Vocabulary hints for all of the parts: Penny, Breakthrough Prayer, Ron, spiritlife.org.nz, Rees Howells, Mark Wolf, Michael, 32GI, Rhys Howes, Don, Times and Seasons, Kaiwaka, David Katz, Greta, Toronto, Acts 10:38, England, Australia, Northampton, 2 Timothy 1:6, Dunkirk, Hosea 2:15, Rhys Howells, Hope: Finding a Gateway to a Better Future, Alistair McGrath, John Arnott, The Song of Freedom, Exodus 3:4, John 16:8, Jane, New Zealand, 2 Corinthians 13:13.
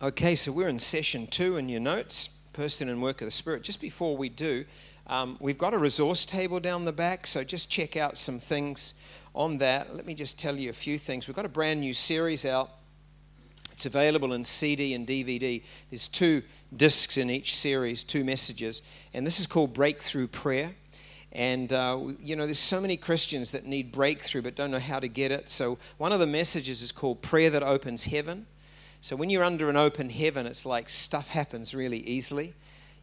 Okay, so we're in session 2 in your notes, Person and Work of the Spirit. Just before we do, we've got a resource table down the back, so just check out some things on that. Let me just tell you a few things. We've got a brand new series out. It's available in CD and DVD. There's 2 discs in each series, 2 messages, and this is called Breakthrough Prayer. And, you know, there's so many Christians that need breakthrough but don't know how to get it. So one of the messages is called Prayer That Opens Heaven. So when you're under an open heaven, it's like stuff happens really easily.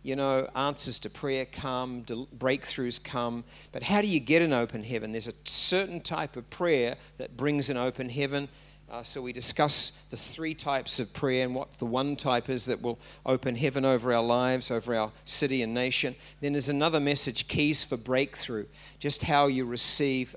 You know, answers to prayer come, breakthroughs come. But how do you get an open heaven? There's a certain type of prayer that brings an open heaven. So we discuss the 3 types of prayer and what the one type is that will open heaven over our lives, over our city and nation. Then there's another message, keys for breakthrough, just how you receive,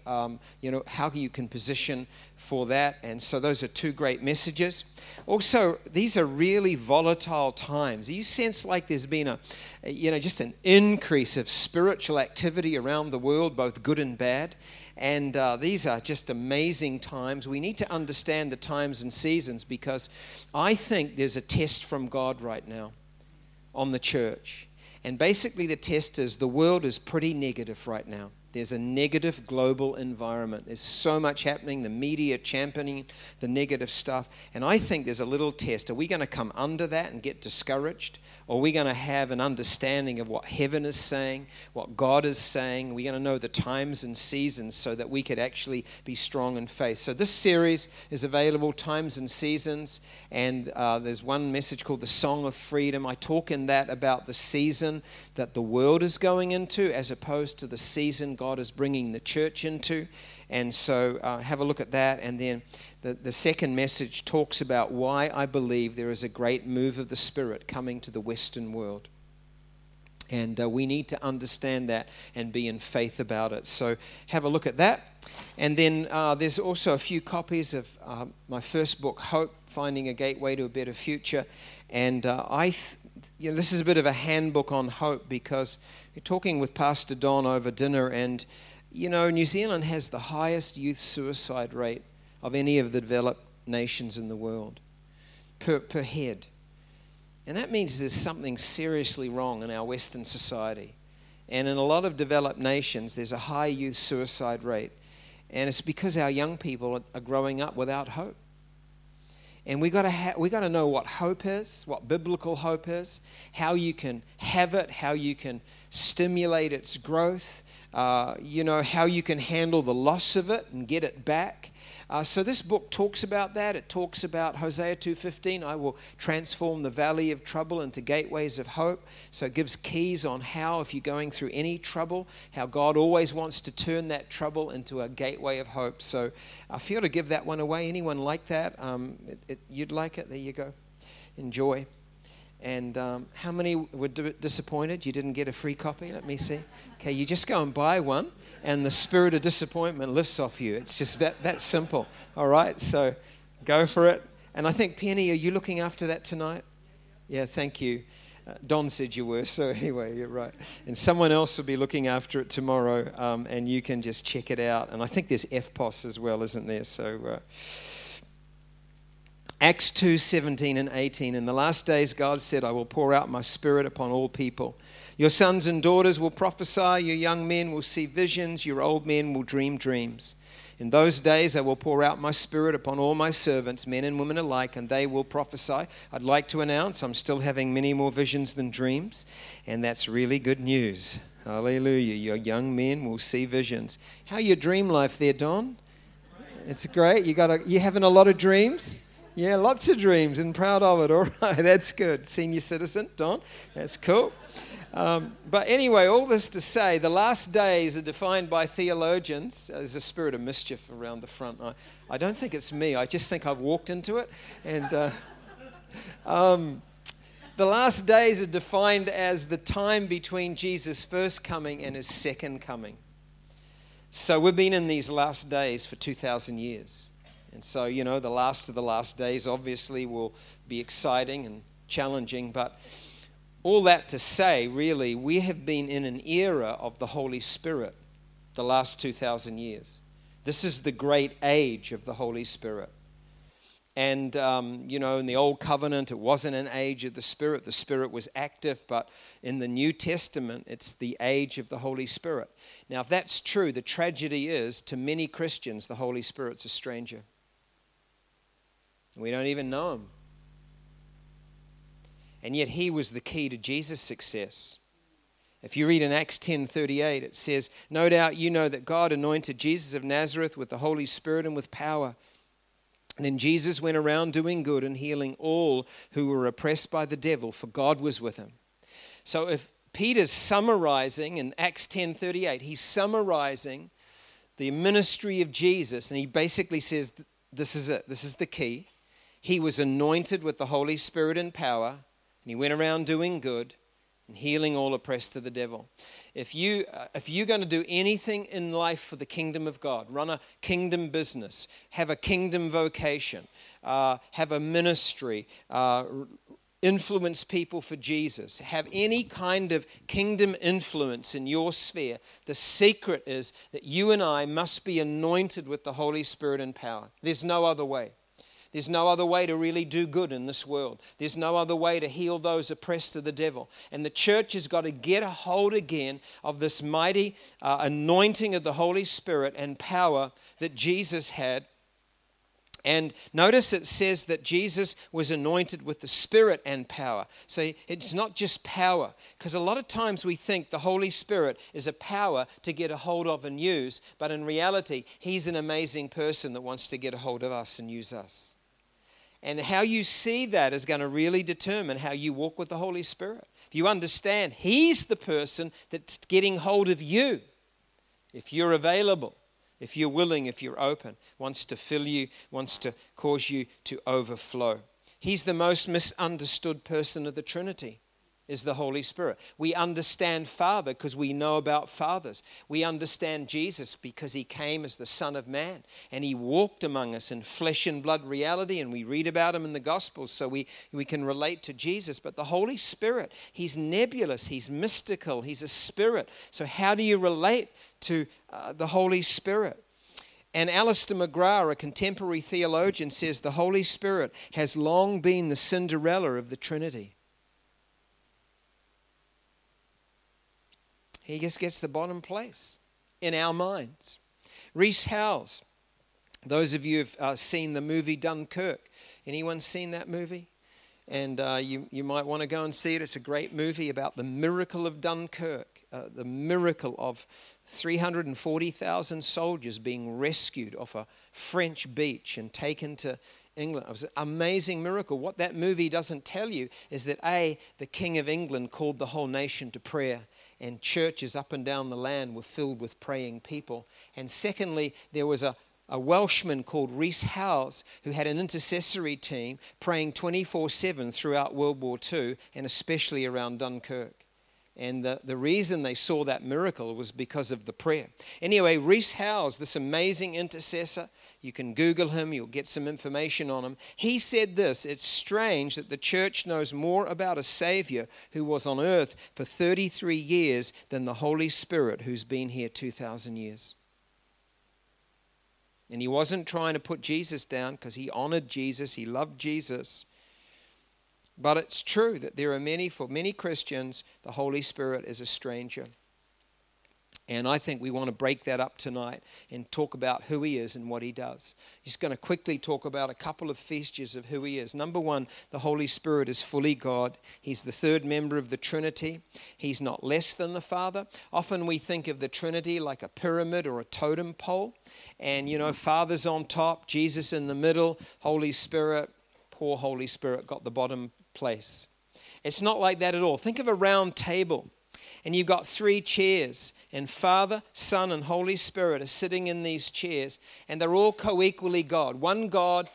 you know, how you can position for that. And so those are 2 great messages. Also, these are really volatile times. You sense like there's been a, you know, just an increase of spiritual activity around the world, both good and bad. And these are just amazing times. We need to understand the times and seasons, because I think there's a test from God right now on the church. And basically the test is the world is pretty negative right now. There's a negative global environment. There's so much happening, the media championing the negative stuff. And I think there's a little test. Are we going to come under that and get discouraged? Or are we going to have an understanding of what heaven is saying, what God is saying? Are we going to know the times and seasons so that we could actually be strong in faith? So this series is available, Times and Seasons. And there's one message called The Song of Freedom. I talk in that about the season that the world is going into as opposed to the season God is bringing the church into. And so have a look at that. And then the second message talks about why I believe there is a great move of the Spirit coming to the Western world. And we need to understand that and be in faith about it. So have a look at that. And then there's also a few copies of my first book, Hope: Finding a Gateway to a Better Future. And you know, this is a bit of a handbook on hope, because we're talking with Pastor Don over dinner, and you know, New Zealand has the highest youth suicide rate of any of the developed nations in the world per head. And that means there's something seriously wrong in our Western society. And in a lot of developed nations, there's a high youth suicide rate. And it's because our young people are growing up without hope. And we got to know what hope is, what biblical hope is, how you can have it, how you can stimulate its growth, you know, how you can handle the loss of it and get it back. So this book talks about that. It talks about Hosea 2:15, I will transform the valley of trouble into gateways of hope. So it gives keys on how, if you're going through any trouble, how God always wants to turn that trouble into a gateway of hope. So I feel to give that one away. Anyone like that? You'd like it? There you go. Enjoy. And how many were disappointed you didn't get a free copy? Let me see. Okay, you just go and buy one, and the spirit of disappointment lifts off you. It's just that simple. All right, so go for it. And I think, Penny, are you looking after that tonight? Yeah, thank you. Don said you were, so anyway, you're right. And someone else will be looking after it tomorrow, and you can just check it out. And I think there's FPOS as well, isn't there? So... Acts 2:17 and 18. In the last days, God said, I will pour out my spirit upon all people. Your sons and daughters will prophesy. Your young men will see visions. Your old men will dream dreams. In those days, I will pour out my spirit upon all my servants, men and women alike, and they will prophesy. I'd like to announce I'm still having many more visions than dreams, and that's really good news. Hallelujah. Your young men will see visions. How's your dream life there, Don? It's great. You having a lot of dreams? Yeah, lots of dreams and proud of it. All right, that's good. Senior citizen, Don, that's cool. But anyway, all this to say, the last days are defined by theologians. There's a spirit of mischief around the front. I don't think it's me. I just think I've walked into it. And the last days are defined as the time between Jesus' first coming and his second coming. So we've been in these last days for 2,000 years. And so, you know, the last of the last days obviously will be exciting and challenging. But all that to say, really, we have been in an era of the Holy Spirit the last 2,000 years. This is the great age of the Holy Spirit. And, you know, in the Old Covenant, it wasn't an age of the Spirit. The Spirit was active, but in the New Testament, it's the age of the Holy Spirit. Now, if that's true, the tragedy is, to many Christians, the Holy Spirit's a stranger. We don't even know him. And yet he was the key to Jesus' success. If you read in Acts 10:38, it says, "No doubt you know that God anointed Jesus of Nazareth with the Holy Spirit and with power. Then Jesus went around doing good and healing all who were oppressed by the devil, for God was with him." So if Peter's summarizing in Acts 10:38, he's summarizing the ministry of Jesus, and he basically says, this is it, this is the key. He was anointed with the Holy Spirit and power, and he went around doing good and healing all oppressed to the devil. If you're going to do anything in life for the kingdom of God, run a kingdom business, have a kingdom vocation, have a ministry, influence people for Jesus, have any kind of kingdom influence in your sphere, the secret is that you and I must be anointed with the Holy Spirit and power. There's no other way. There's no other way to really do good in this world. There's no other way to heal those oppressed to the devil. And the church has got to get a hold again of this mighty anointing of the Holy Spirit and power that Jesus had. And notice it says that Jesus was anointed with the Spirit and power. So it's not just power, because a lot of times we think the Holy Spirit is a power to get a hold of and use, but in reality, he's an amazing person that wants to get a hold of us and use us. And how you see that is going to really determine how you walk with the Holy Spirit. If you understand he's the person that's getting hold of you, if you're available, if you're willing, if you're open, wants to fill you, wants to cause you to overflow. He's the most misunderstood person of the Trinity, is the Holy Spirit. We understand Father because we know about fathers. We understand Jesus because he came as the Son of Man and he walked among us in flesh and blood reality, and we read about him in the Gospels, so we can relate to Jesus. But the Holy Spirit, he's nebulous, he's mystical, he's a spirit. So how do you relate to the Holy Spirit? And Alistair McGrath, a contemporary theologian, says the Holy Spirit has long been the Cinderella of the Trinity. He just gets the bottom place in our minds. Rhys Howells, those of you who've seen the movie Dunkirk. Anyone seen that movie? And you might want to go and see it. It's a great movie about the miracle of Dunkirk, the miracle of 340,000 soldiers being rescued off a French beach and taken to England. It was an amazing miracle. What that movie doesn't tell you is that A, the King of England called the whole nation to prayer, and churches up and down the land were filled with praying people. And secondly, there was a Welshman called Rees Howells who had an intercessory team praying 24/7 throughout World War II, and especially around Dunkirk. And the reason they saw that miracle was because of the prayer. Anyway, Rhys Howes, this amazing intercessor, you can Google him, you'll get some information on him. He said this: "It's strange that the church knows more about a Savior who was on earth for 33 years than the Holy Spirit who's been here 2,000 years." And he wasn't trying to put Jesus down, because he honored Jesus, he loved Jesus. But it's true that there are many, for many Christians, the Holy Spirit is a stranger. And I think we want to break that up tonight and talk about who he is and what he does. He's going to quickly talk about a couple of features of who he is. Number one, the Holy Spirit is fully God. He's the third member of the Trinity. He's not less than the Father. Often we think of the Trinity like a pyramid or a totem pole. And, you know, Father's on top, Jesus in the middle, Holy Spirit, poor Holy Spirit, got the bottom place. It's not like that at all. Think of a round table, and you've got three chairs, and Father, Son, and Holy Spirit are sitting in these chairs, and they're all co-equally God. One God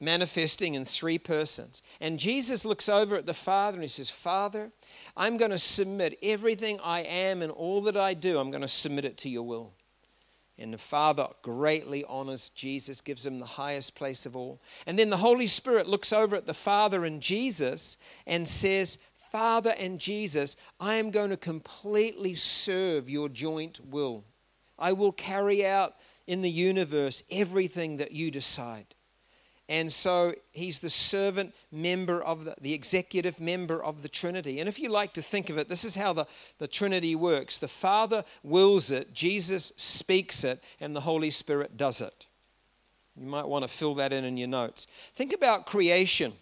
manifesting in three persons. And Jesus looks over at the Father and he says, "Father, I'm going to submit everything I am and all that I do, I'm going to submit it to your will." And the Father greatly honors Jesus, gives him the highest place of all. And then the Holy Spirit looks over at the Father and Jesus and says, "Father and Jesus, I am going to completely serve your joint will. I will carry out in the universe everything that you decide." And so he's the servant member of the executive member of the Trinity. And if you like to think of it, this is how the Trinity works. The Father wills it, Jesus speaks it, and the Holy Spirit does it. You might want to fill that in your notes. Think about creation.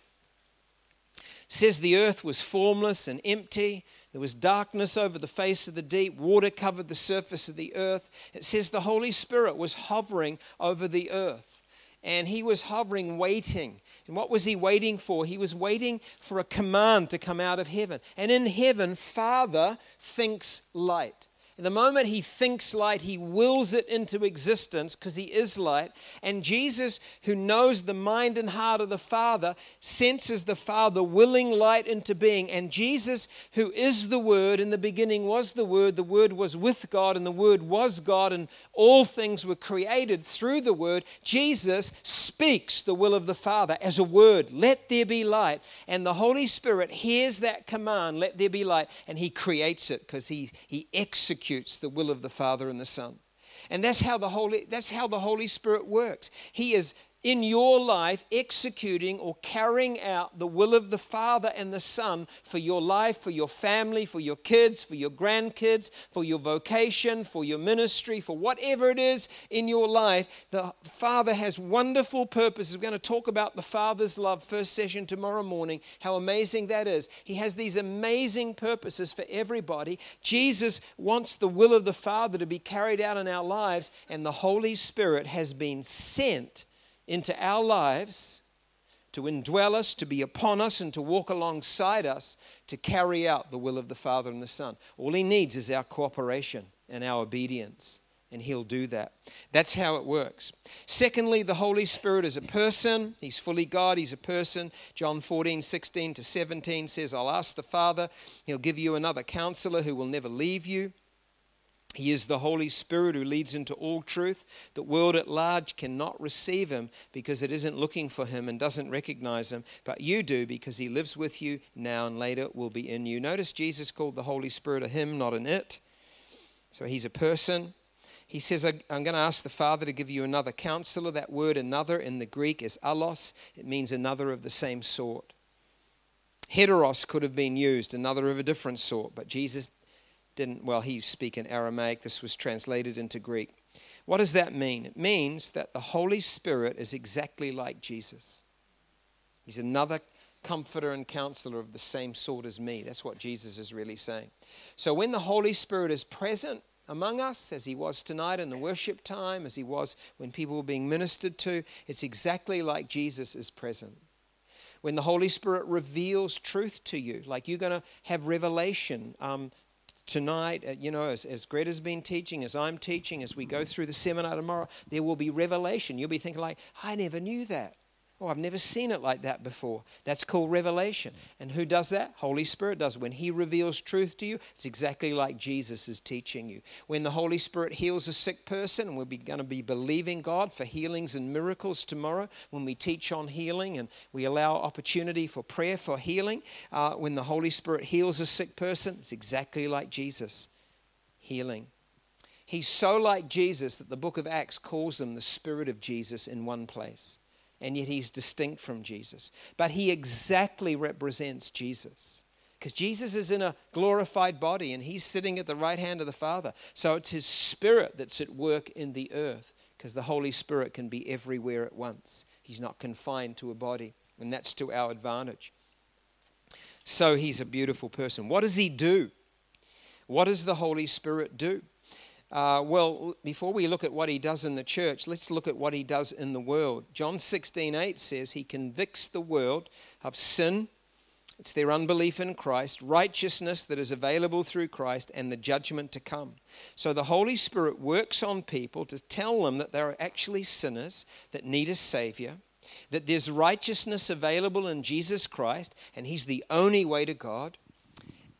It says the earth was formless and empty. There was darkness over the face of the deep. Water covered the surface of the earth. It says the Holy Spirit was hovering over the earth. And he was hovering, waiting. And what was he waiting for? He was waiting for a command to come out of heaven. And in heaven, Father thinks light. And the moment he thinks light, he wills it into existence because he is light. And Jesus, who knows the mind and heart of the Father, senses the Father willing light into being. And Jesus, who is the Word, in the beginning was the Word was with God, and the Word was God, and all things were created through the Word. Jesus speaks the will of the Father as a word, let there be light. And the Holy Spirit hears that command, let there be light, and he creates it because he executes the will of the Father and the Son. And that's how the Holy Spirit works. He is in your life executing or carrying out the will of the Father and the Son for your life, for your family, for your kids, for your grandkids, for your vocation, for your ministry, for whatever it is in your life. The Father has wonderful purposes. We're going to talk about the Father's love first session tomorrow morning, how amazing that is. He has these amazing purposes for everybody. Jesus wants the will of the Father to be carried out in our lives, and the Holy Spirit has been sent into our lives to indwell us, to be upon us, and to walk alongside us to carry out the will of the Father and the Son. All he needs is our cooperation and our obedience, and he'll do that. That's how it works. Secondly, the Holy Spirit is a person. He's fully God. He's a person. John 14:16-17 says, I'll ask the Father. He'll give you another counselor who will never leave you. He is the Holy Spirit who leads into all truth. The world at large cannot receive him because it isn't looking for him and doesn't recognize him. But you do, because he lives with you now and later will be in you. Notice Jesus called the Holy Spirit a him, not an it. So he's a person. He says, I'm going to ask the Father to give you another counselor. That word another in the Greek is allos. It means another of the same sort. Heteros could have been used, another of a different sort, but Jesus he speak in Aramaic. This was translated into Greek. What does that mean? It means that the Holy Spirit is exactly like Jesus. He's another comforter and counselor of the same sort as me. That's what Jesus is really saying. So when the Holy Spirit is present among us, as he was tonight in the worship time, as he was when people were being ministered to, it's exactly like Jesus is present. When the Holy Spirit reveals truth to you, like you're going to have revelation tonight, as Greta's been teaching, as I'm teaching, as we go through the seminar tomorrow, there will be revelation. You'll be thinking like, I never knew that. Oh, I've never seen it like that before. That's called revelation. And who does that? Holy Spirit does. When he reveals truth to you, it's exactly like Jesus is teaching you. When the Holy Spirit heals a sick person, and we're going to be believing God for healings and miracles tomorrow when we teach on healing and we allow opportunity for prayer for healing. When the Holy Spirit heals a sick person, it's exactly like Jesus healing. He's so like Jesus that the book of Acts calls him the Spirit of Jesus in one place. And yet he's distinct from Jesus. But he exactly represents Jesus. Because Jesus is in a glorified body and he's sitting at the right hand of the Father. So it's his Spirit that's at work in the earth. Because the Holy Spirit can be everywhere at once. He's not confined to a body. And that's to our advantage. So he's a beautiful person. What does he do? What does the Holy Spirit do? Before we look at what he does in the church, let's look at what he does in the world. John 16:8 says he convicts the world of sin. It's their unbelief in Christ, righteousness that is available through Christ, and the judgment to come. So the Holy Spirit works on people to tell them that they're actually sinners that need a Savior, that there's righteousness available in Jesus Christ, and he's the only way to God.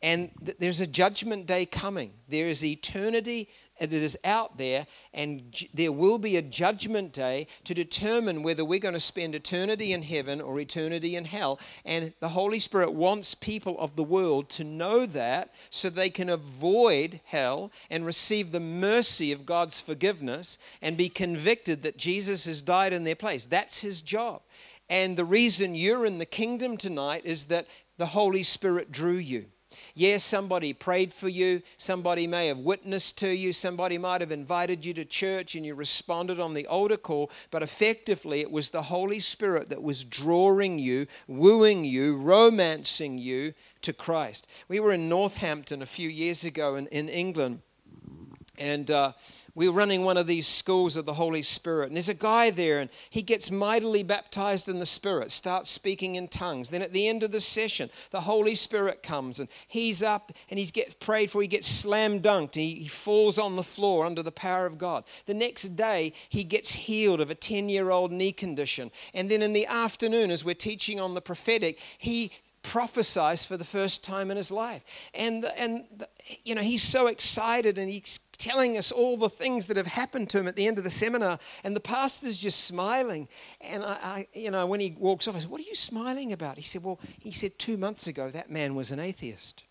And there's a judgment day coming. There is eternity that is out there, and there will be a judgment day to determine whether we're going to spend eternity in heaven or eternity in hell. And the Holy Spirit wants people of the world to know that so they can avoid hell and receive the mercy of God's forgiveness and be convicted that Jesus has died in their place. That's his job. And the reason you're in the kingdom tonight is that the Holy Spirit drew you. Yes, somebody prayed for you. Somebody may have witnessed to you. Somebody might have invited you to church and you responded on the altar call. But effectively, it was the Holy Spirit that was drawing you, wooing you, romancing you to Christ. We were in Northampton a few years ago in England. And we were running one of these schools of the Holy Spirit. And there's a guy there, and he gets mightily baptized in the Spirit, starts speaking in tongues. Then at the end of the session, the Holy Spirit comes, and he's up, and he gets prayed for. He gets slam dunked. He falls on the floor under the power of God. The next day, he gets healed of a 10-year-old knee condition. And then in the afternoon, as we're teaching on the prophetic, he prophesies for the first time in his life. And you know, he's so excited, and he's telling us all the things that have happened to him at the end of the seminar, and the pastor's just smiling. And I when he walks off, I said, "What are you smiling about?" He said, "Well," he said, "2 months ago, that man was an atheist."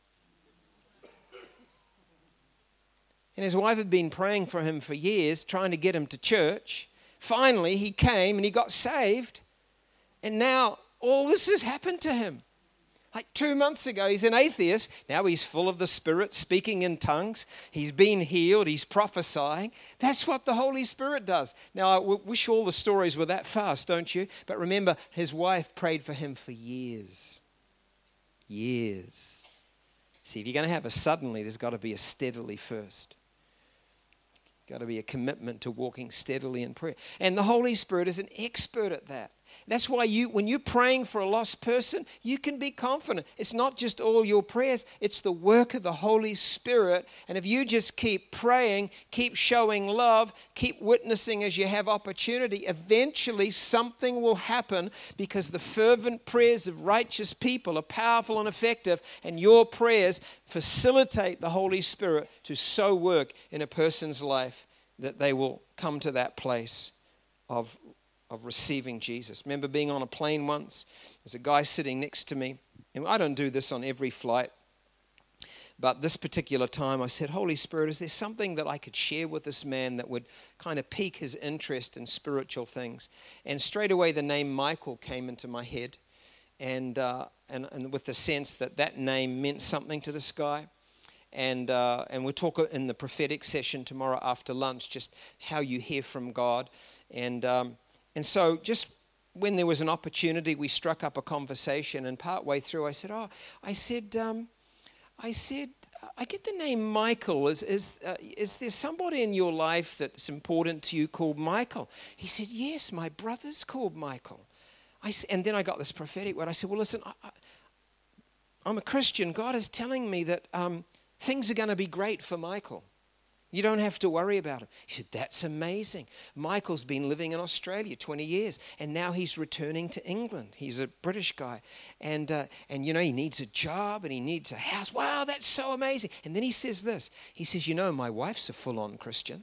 And his wife had been praying for him for years, trying to get him to church. Finally, he came and he got saved. And now all this has happened to him. Like 2 months ago, he's an atheist. Now he's full of the Spirit, speaking in tongues. He's been healed. He's prophesying. That's what the Holy Spirit does. Now, I wish all the stories were that fast, don't you? But remember, his wife prayed for him for years. Years. See, if you're going to have a suddenly, there's got to be a steadily first. Got to be a commitment to walking steadily in prayer. And the Holy Spirit is an expert at that. That's why when you're praying for a lost person, you can be confident. It's not just all your prayers. It's the work of the Holy Spirit. And if you just keep praying, keep showing love, keep witnessing as you have opportunity, eventually something will happen, because the fervent prayers of righteous people are powerful and effective, and your prayers facilitate the Holy Spirit to so work in a person's life that they will come to that place of receiving Jesus. Remember being on a plane once? There's a guy sitting next to me, and I don't do this on every flight, but this particular time I said, "Holy Spirit, is there something that I could share with this man that would kind of pique his interest in spiritual things?" And straight away the name Michael came into my head, and with the sense that name meant something to this guy. And we'll talk in the prophetic session tomorrow after lunch, just how you hear from God. And so just when there was an opportunity, we struck up a conversation, and partway through I said, I get the name Michael. Is there somebody in your life that's important to you called Michael? He said, "Yes, my brother's called Michael." And then I got this prophetic word. I said, "Well, listen, I'm a Christian. God is telling me that things are going to be great for Michael. You don't have to worry about him." He said, "That's amazing. Michael's been living in Australia 20 years, and now he's returning to England. He's a British guy. And you know, he needs a job, and he needs a house. Wow, that's so amazing." And then he says this. He says, "You know, my wife's a full-on Christian."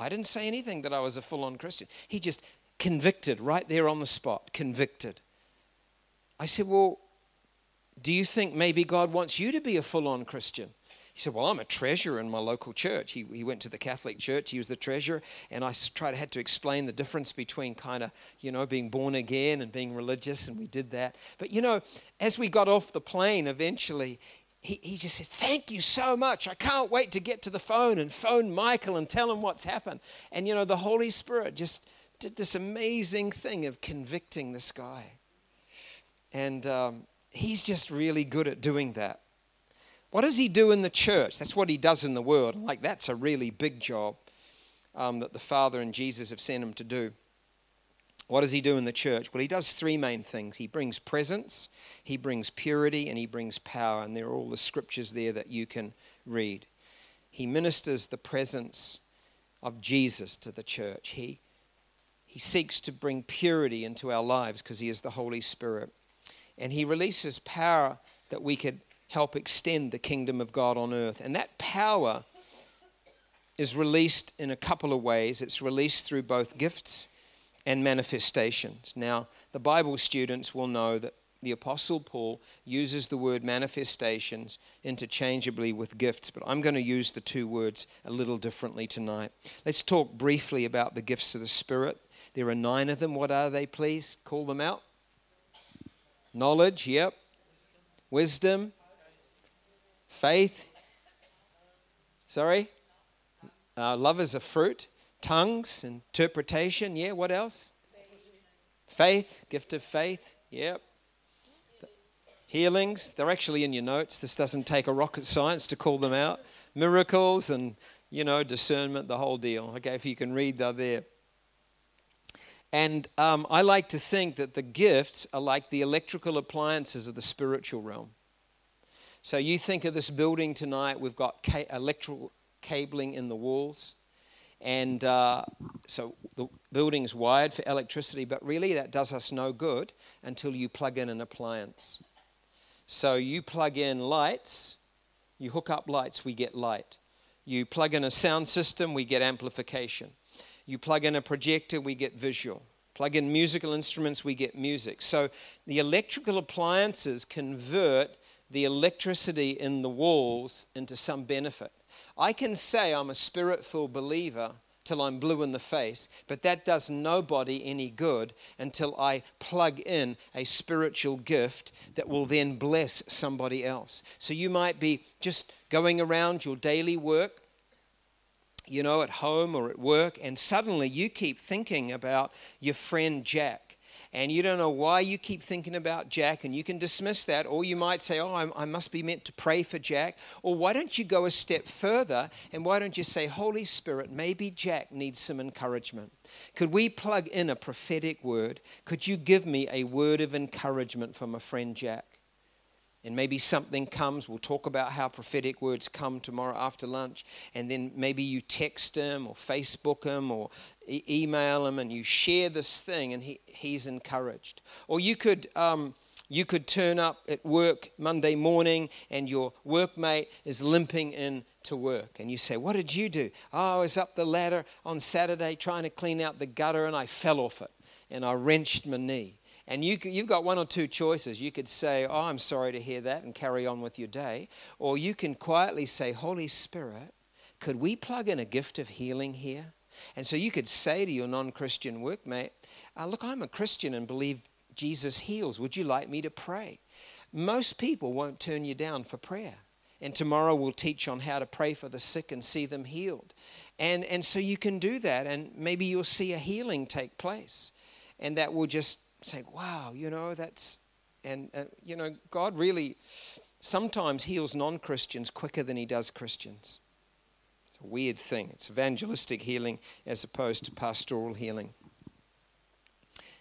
I didn't say anything that I was a full-on Christian. He just convicted right there on the spot, convicted. I said, "Well, do you think maybe God wants you to be a full-on Christian?" He said, "Well, I'm a treasurer in my local church." He went to the Catholic church. He was the treasurer. And I had to explain the difference between kind of, you know, being born again and being religious. And we did that. But, you know, as we got off the plane, eventually, he just said, "Thank you so much. I can't wait to get to the phone and phone Michael and tell him what's happened." And, you know, the Holy Spirit just did this amazing thing of convicting this guy. And he's just really good at doing that. What does he do in the church? That's what he does in the world. Like, that's a really big job that the Father and Jesus have sent him to do. What does he do in the church? Well, he does three main things. He brings presence, he brings purity, and he brings power. And there are all the scriptures there that you can read. He ministers the presence of Jesus to the church. He seeks to bring purity into our lives because he is the Holy Spirit. And he releases power that we could help extend the kingdom of God on earth. And that power is released in a couple of ways. It's released through both gifts and manifestations. Now, the Bible students will know that the Apostle Paul uses the word manifestations interchangeably with gifts, but I'm going to use the two words a little differently tonight. Let's talk briefly about the gifts of the Spirit. There are 9 of them. What are they, please? Call them out. Knowledge, yep. Wisdom. Faith. Sorry? Love is a fruit. Tongues, interpretation, yeah. What else? Faith, gift of faith, yep. Healings, they're actually in your notes. This doesn't take a rocket science to call them out. Miracles and, you know, discernment, the whole deal. Okay, if you can read, they're there. And I like to think that the gifts are like the electrical appliances of the spiritual realm. So you think of this building tonight, we've got electrical cabling in the walls. And so the building's wired for electricity, but really that does us no good until you plug in an appliance. So you plug in lights, you hook up lights, we get light. You plug in a sound system, we get amplification. You plug in a projector, we get visual. Plug in musical instruments, we get music. So the electrical appliances convert the electricity in the walls into some benefit. I can say I'm a spirit-filled believer till I'm blue in the face, but that does nobody any good until I plug in a spiritual gift that will then bless somebody else. So you might be just going around your daily work, you know, at home or at work, and suddenly you keep thinking about your friend Jack. And you don't know why you keep thinking about Jack, and you can dismiss that, or you might say, oh, I must be meant to pray for Jack. Or why don't you go a step further, and why don't you say, Holy Spirit, maybe Jack needs some encouragement. Could we plug in a prophetic word? Could you give me a word of encouragement from a friend Jack? And maybe something comes. We'll talk about how prophetic words come tomorrow after lunch. And then maybe you text him or Facebook him or email him, and you share this thing, and he's encouraged. Or you could turn up at work Monday morning, and your workmate is limping in to work, and you say, what did you do? Oh, I was up the ladder on Saturday trying to clean out the gutter, and I fell off it, and I wrenched my knee. And you've got one or two choices. You could say, oh, I'm sorry to hear that, and carry on with your day. Or you can quietly say, Holy Spirit, could we plug in a gift of healing here? And so you could say to your non-Christian workmate, look, I'm a Christian and believe Jesus heals. Would you like me to pray? Most people won't turn you down for prayer. And tomorrow we'll teach on how to pray for the sick and see them healed. And so you can do that, and maybe you'll see a healing take place. And that will just say, wow, you know, that's, and, you know, God really sometimes heals non-Christians quicker than he does Christians. It's a weird thing. It's evangelistic healing as opposed to pastoral healing.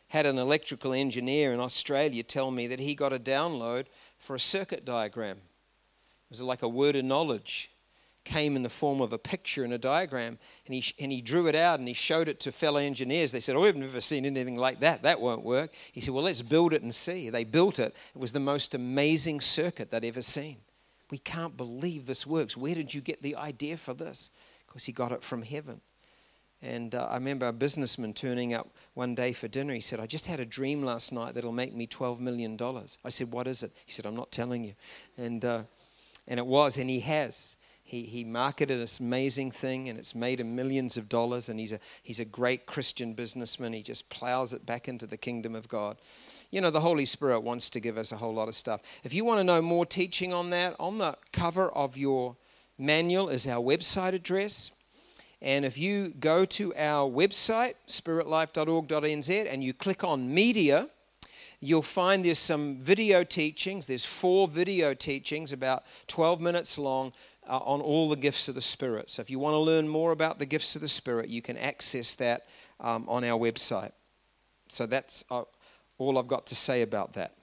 Had an electrical engineer in Australia tell me that he got a download for a circuit diagram. It was like a word of knowledge. Came in the form of a picture and a diagram, and he drew it out, and he showed it to fellow engineers. They said, oh, we've never seen anything like that. That won't work. He said, well, let's build it and see. They built it. It was the most amazing circuit they'd ever seen. We can't believe this works. Where did you get the idea for this? Because he got it from heaven. And I remember a businessman turning up one day for dinner. He said, I just had a dream last night that'll make me $12 million. I said, what is it? He said, I'm not telling you. And it was, and he has. He marketed this amazing thing, and it's made him millions of dollars, and he's a great Christian businessman. He just plows it back into the kingdom of God. You know, the Holy Spirit wants to give us a whole lot of stuff. If you want to know more teaching on that, on the cover of your manual is our website address. And if you go to our website, spiritlife.org.nz, and you click on media, you'll find there's some video teachings. There's 4 video teachings about 12 minutes long, on all the gifts of the Spirit. So if you want to learn more about the gifts of the Spirit, you can access that on our website. So that's all I've got to say about that.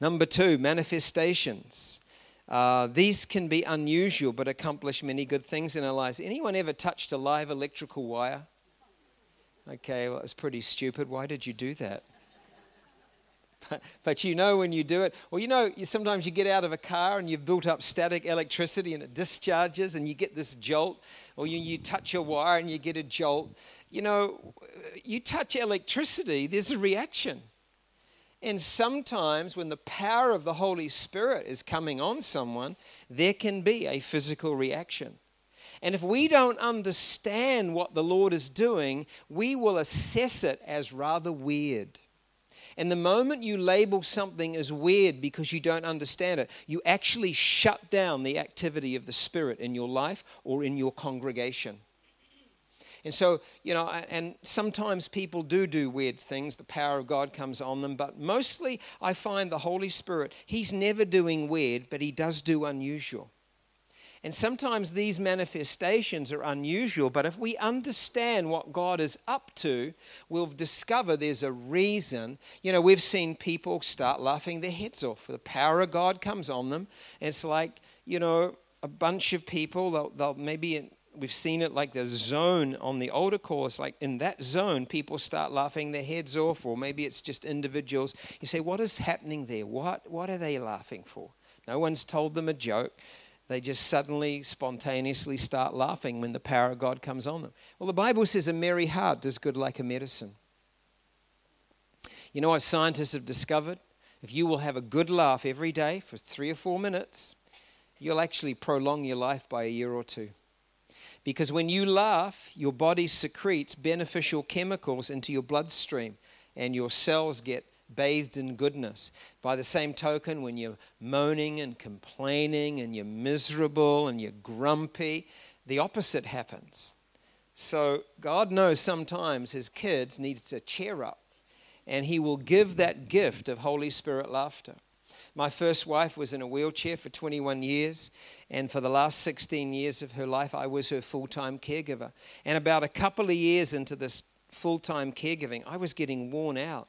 Number 2, manifestations. These can be unusual but accomplish many good things in our lives. Anyone ever touched a live electrical wire? Okay, well, it's pretty stupid. Why did you do that? But you know when you do it, or you know, sometimes you get out of a car and you've built up static electricity and it discharges and you get this jolt, or you touch a wire and you get a jolt. You know, you touch electricity, there's a reaction. And sometimes when the power of the Holy Spirit is coming on someone, there can be a physical reaction. And if we don't understand what the Lord is doing, we will assess it as rather weird. And the moment you label something as weird because you don't understand it, you actually shut down the activity of the Spirit in your life or in your congregation. And so, you know, and sometimes people do weird things. The power of God comes on them. But mostly I find the Holy Spirit, he's never doing weird, but he does do unusual. And sometimes these manifestations are unusual, but if we understand what God is up to, we'll discover there's a reason. You know, we've seen people start laughing their heads off. The power of God comes on them. And it's like, you know, a bunch of people, they'll maybe, we've seen it like the zone on the older course, like in that zone, people start laughing their heads off, or maybe it's just individuals. You say, what is happening there? What are they laughing for? No one's told them a joke. They just suddenly, spontaneously start laughing when the power of God comes on them. Well, the Bible says a merry heart does good like a medicine. You know what scientists have discovered? If you will have a good laugh every day for 3 or 4 minutes, you'll actually prolong your life by a year or two. Because when you laugh, your body secretes beneficial chemicals into your bloodstream and your cells get bathed in goodness. By the same token, when you're moaning and complaining and you're miserable and you're grumpy, the opposite happens. So God knows sometimes his kids need to cheer up, and he will give that gift of Holy Spirit laughter. My first wife was in a wheelchair for 21 years, and for the last 16 years of her life, I was her full-time caregiver. And about a couple of years into this full-time caregiving, I was getting worn out.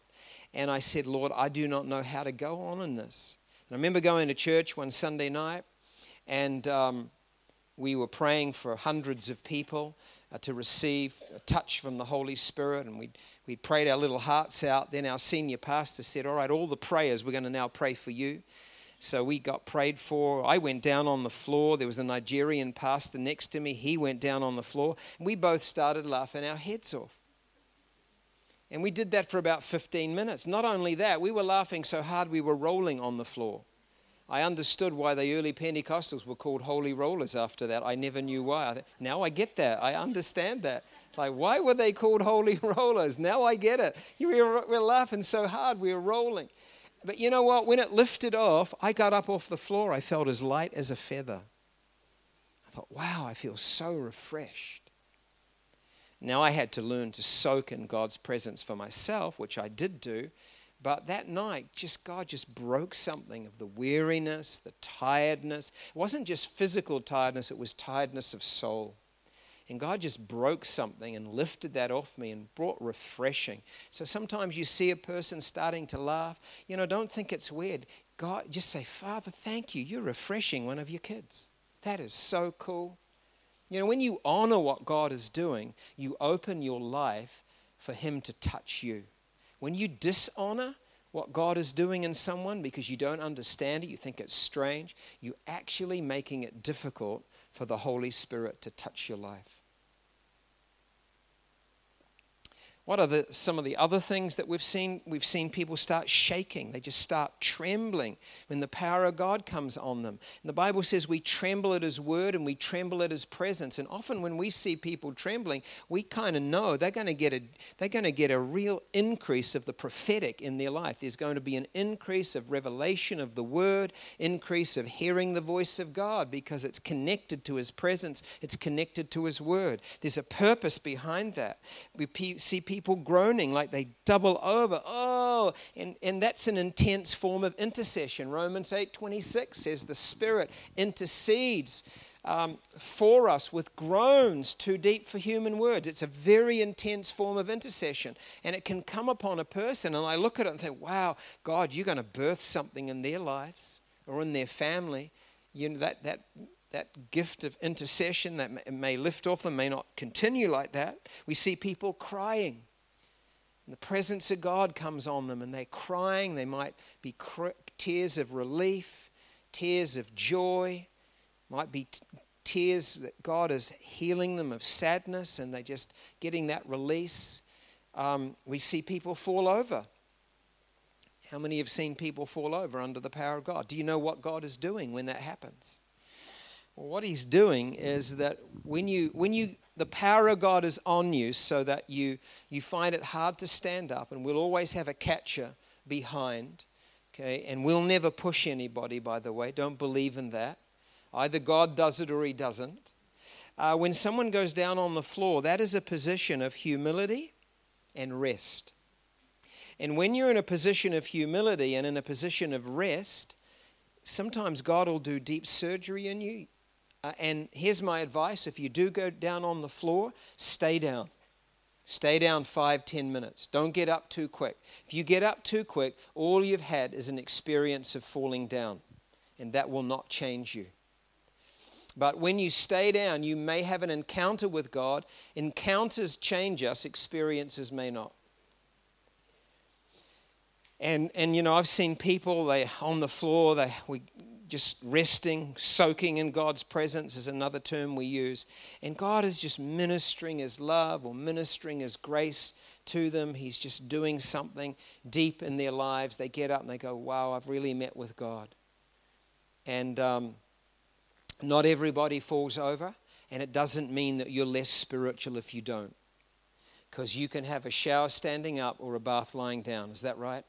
And I said, Lord, I do not know how to go on in this. And I remember going to church one Sunday night, and we were praying for hundreds of people to receive a touch from the Holy Spirit. And we prayed our little hearts out. Then our senior pastor said, all right, all the prayers, we're going to now pray for you. So we got prayed for. I went down on the floor. There was a Nigerian pastor next to me. He went down on the floor. And we both started laughing our heads off. And we did that for about 15 minutes. Not only that, we were laughing so hard we were rolling on the floor. I understood why the early Pentecostals were called holy rollers after that. I never knew why. Now I get that. I understand that. Like, why were they called holy rollers? Now I get it. We were laughing so hard we were rolling. But you know what? When it lifted off, I got up off the floor. I felt as light as a feather. I thought, wow, I feel so refreshed. Now, I had to learn to soak in God's presence for myself, which I did do. But that night, God broke something of the weariness, the tiredness. It wasn't just physical tiredness, it was tiredness of soul. And God just broke something and lifted that off me and brought refreshing. So sometimes you see a person starting to laugh. You know, don't think it's weird. God, just say, Father, thank you. You're refreshing one of your kids. That is so cool. You know, when you honor what God is doing, you open your life for him to touch you. When you dishonor what God is doing in someone because you don't understand it, you think it's strange, you're actually making it difficult for the Holy Spirit to touch your life. What are some of the other things that we've seen? We've seen people start shaking. They just start trembling when the power of God comes on them. And the Bible says we tremble at his word and we tremble at his presence. And often when we see people trembling, we kind of know they're going to get a real increase of the prophetic in their life. There's going to be an increase of revelation of the word, increase of hearing the voice of God, because it's connected to his presence. It's connected to his word. There's a purpose behind that. We see people groaning like they double over. Oh, and that's an intense form of intercession. Romans 8:26 says the Spirit intercedes for us with groans too deep for human words. It's a very intense form of intercession, and it can come upon a person. And I look at it and think, wow, God, you're going to birth something in their lives or in their family. You know, that gift of intercession that may lift off them, may not continue like that. We see people crying. And the presence of God comes on them and they're crying. They might be tears of relief, tears of joy, might be tears that God is healing them of sadness, and they're just getting that release. We see people fall over. How many have seen people fall over under the power of God? Do you know what God is doing when that happens? What he's doing is that when you the power of God is on you, so that you find it hard to stand up, and we'll always have a catcher behind. Okay, and we'll never push anybody, by the way. Don't believe in that. Either God does it or he doesn't. When someone goes down on the floor, that is a position of humility and rest. And when you're in a position of humility and in a position of rest, sometimes God will do deep surgery in you. And here's my advice. If you do go down on the floor, stay down. Stay down 5-10 minutes. Don't get up too quick. If you get up too quick, all you've had is an experience of falling down. And that will not change you. But when you stay down, you may have an encounter with God. Encounters change us, experiences may not. And you know, I've seen people, they on the floor, we just resting, soaking in God's presence is another term we use. And God is just ministering his love or ministering his grace to them. He's just doing something deep in their lives. They get up and they go, wow, I've really met with God. And not everybody falls over, and it doesn't mean that you're less spiritual if you don't, because you can have a shower standing up or a bath lying down. Is that right?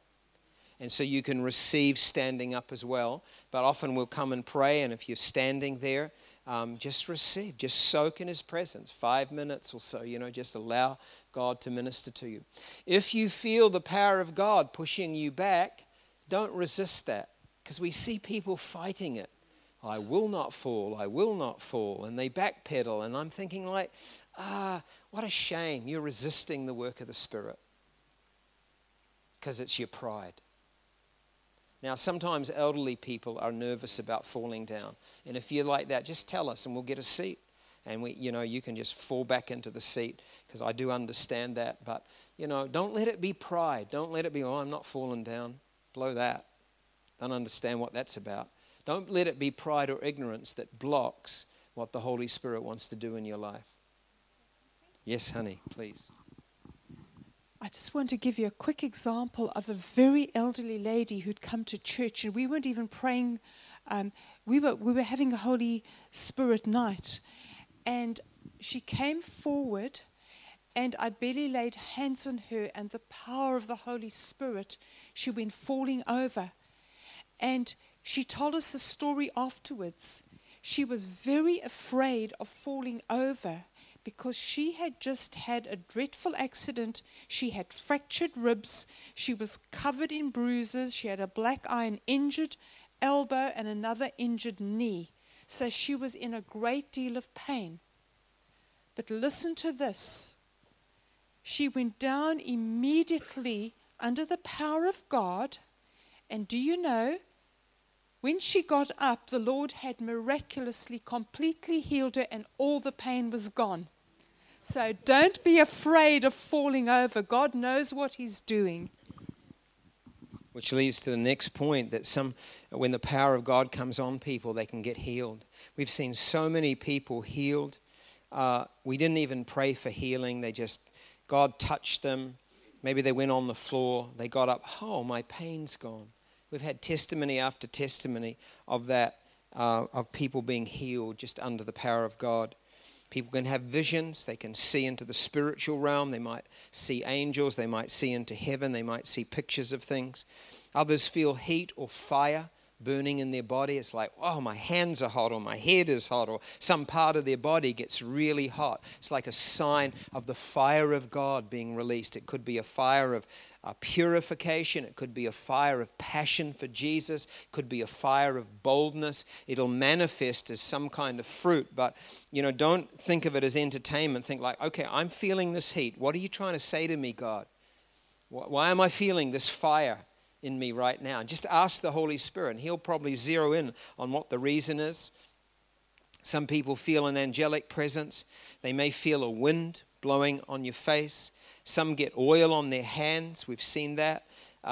And so you can receive standing up as well. But often we'll come and pray, and if you're standing there, just receive, just soak in his presence, 5 minutes or so, you know, just allow God to minister to you. If you feel the power of God pushing you back, don't resist that, because we see people fighting it. I will not fall, I will not fall. And they backpedal, and I'm thinking like, what a shame. You're resisting the work of the Spirit because it's your pride. Now, sometimes elderly people are nervous about falling down. And if you're like that, just tell us and we'll get a seat. And we, you know, you can just fall back into the seat, because I do understand that. But, you know, don't let it be pride. Don't let it be, oh, I'm not falling down. Blow that. Don't understand what that's about. Don't let it be pride or ignorance that blocks what the Holy Spirit wants to do in your life. Yes, honey, please. I just want to give you a quick example of a very elderly lady who'd come to church, and we weren't even praying. We were having a Holy Spirit night, and she came forward, and I barely laid hands on her, and the power of the Holy Spirit, she went falling over. And she told us the story afterwards. She was very afraid of falling over because she had just had a dreadful accident. She had fractured ribs. She was covered in bruises. She had a black eye, an injured elbow, and another injured knee. So she was in a great deal of pain. But listen to this. She went down immediately under the power of God. And do you know, when she got up, the Lord had miraculously completely healed her, and all the pain was gone. So don't be afraid of falling over. God knows what he's doing. Which leads to the next point, that when the power of God comes on people, they can get healed. We've seen so many people healed. We didn't even pray for healing. God touched them. Maybe they went on the floor. They got up. Oh, my pain's gone. We've had testimony after testimony of that, of people being healed just under the power of God. People can have visions. They can see into the spiritual realm. They might see angels. They might see into heaven. They might see pictures of things. Others feel heat or fire burning in their body. It's like, oh, my hands are hot, or my head is hot, or some part of their body gets really hot. It's like a sign of the fire of God being released. It could be a fire of purification. It could be a fire of passion for Jesus. It could be a fire of boldness. It'll manifest as some kind of fruit. But, you know, don't think of it as entertainment. Think like, okay, I'm feeling this heat. What are you trying to say to me, God? Why am I feeling this fire in me right now? And just ask the Holy Spirit, and he'll probably zero in on what the reason is. Some people feel an angelic presence. They may feel a wind blowing on your face. Some get oil on their hands. We've seen that.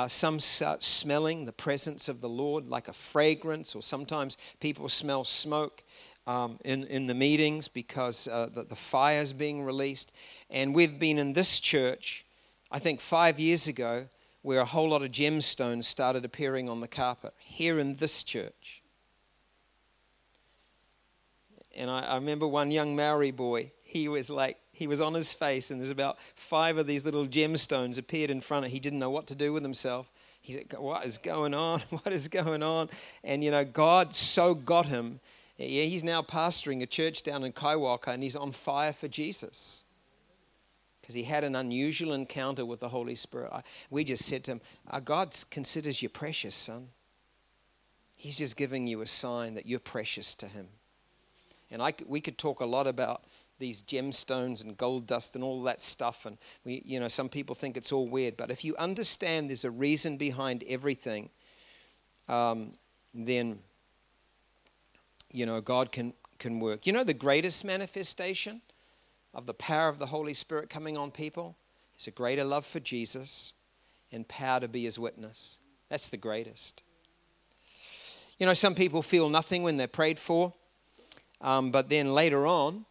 Some start smelling the presence of the Lord like a fragrance, or sometimes people smell smoke in the meetings because the fire is being released. And we've been in this church, I think 5 years ago, where a whole lot of gemstones started appearing on the carpet here in this church. And I remember one young Maori boy, he was on his face, and there's about 5 of these little gemstones appeared in front of him. He didn't know what to do with himself. He's like, what is going on? What is going on? And, you know, God so got him. Yeah, he's now pastoring a church down in Kaiwaka, and he's on fire for Jesus because he had an unusual encounter with the Holy Spirit. We just said to him, God considers you precious, son. He's just giving you a sign that you're precious to him. And we could talk a lot about these gemstones and gold dust and all that stuff. And we, you know, some people think it's all weird. But if you understand there's a reason behind everything, then, you know, God can work. You know, the greatest manifestation of the power of the Holy Spirit coming on people is a greater love for Jesus and power to be his witness. That's the greatest. You know, some people feel nothing when they're prayed for, but then later on,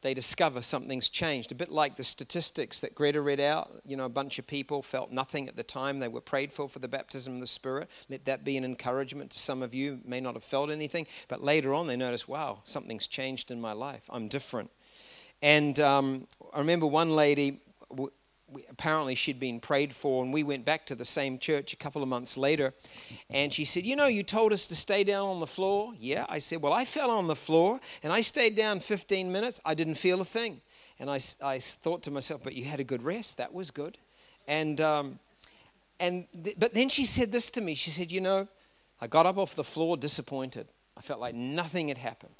they discover something's changed. A bit like the statistics that Greta read out, you know, a bunch of people felt nothing at the time they were prayed for the baptism of the Spirit. Let that be an encouragement to some of you who may not have felt anything, but later on they notice, wow, something's changed in my life. I'm different. And I remember one lady, apparently she'd been prayed for, and we went back to the same church a couple of months later, and she said, you know, you told us to stay down on the floor. Yeah, I said, well, I fell on the floor, and I stayed down 15 minutes. I didn't feel a thing. And I thought to myself, but you had a good rest. That was good. But then she said this to me. She said, you know, I got up off the floor disappointed. I felt like nothing had happened.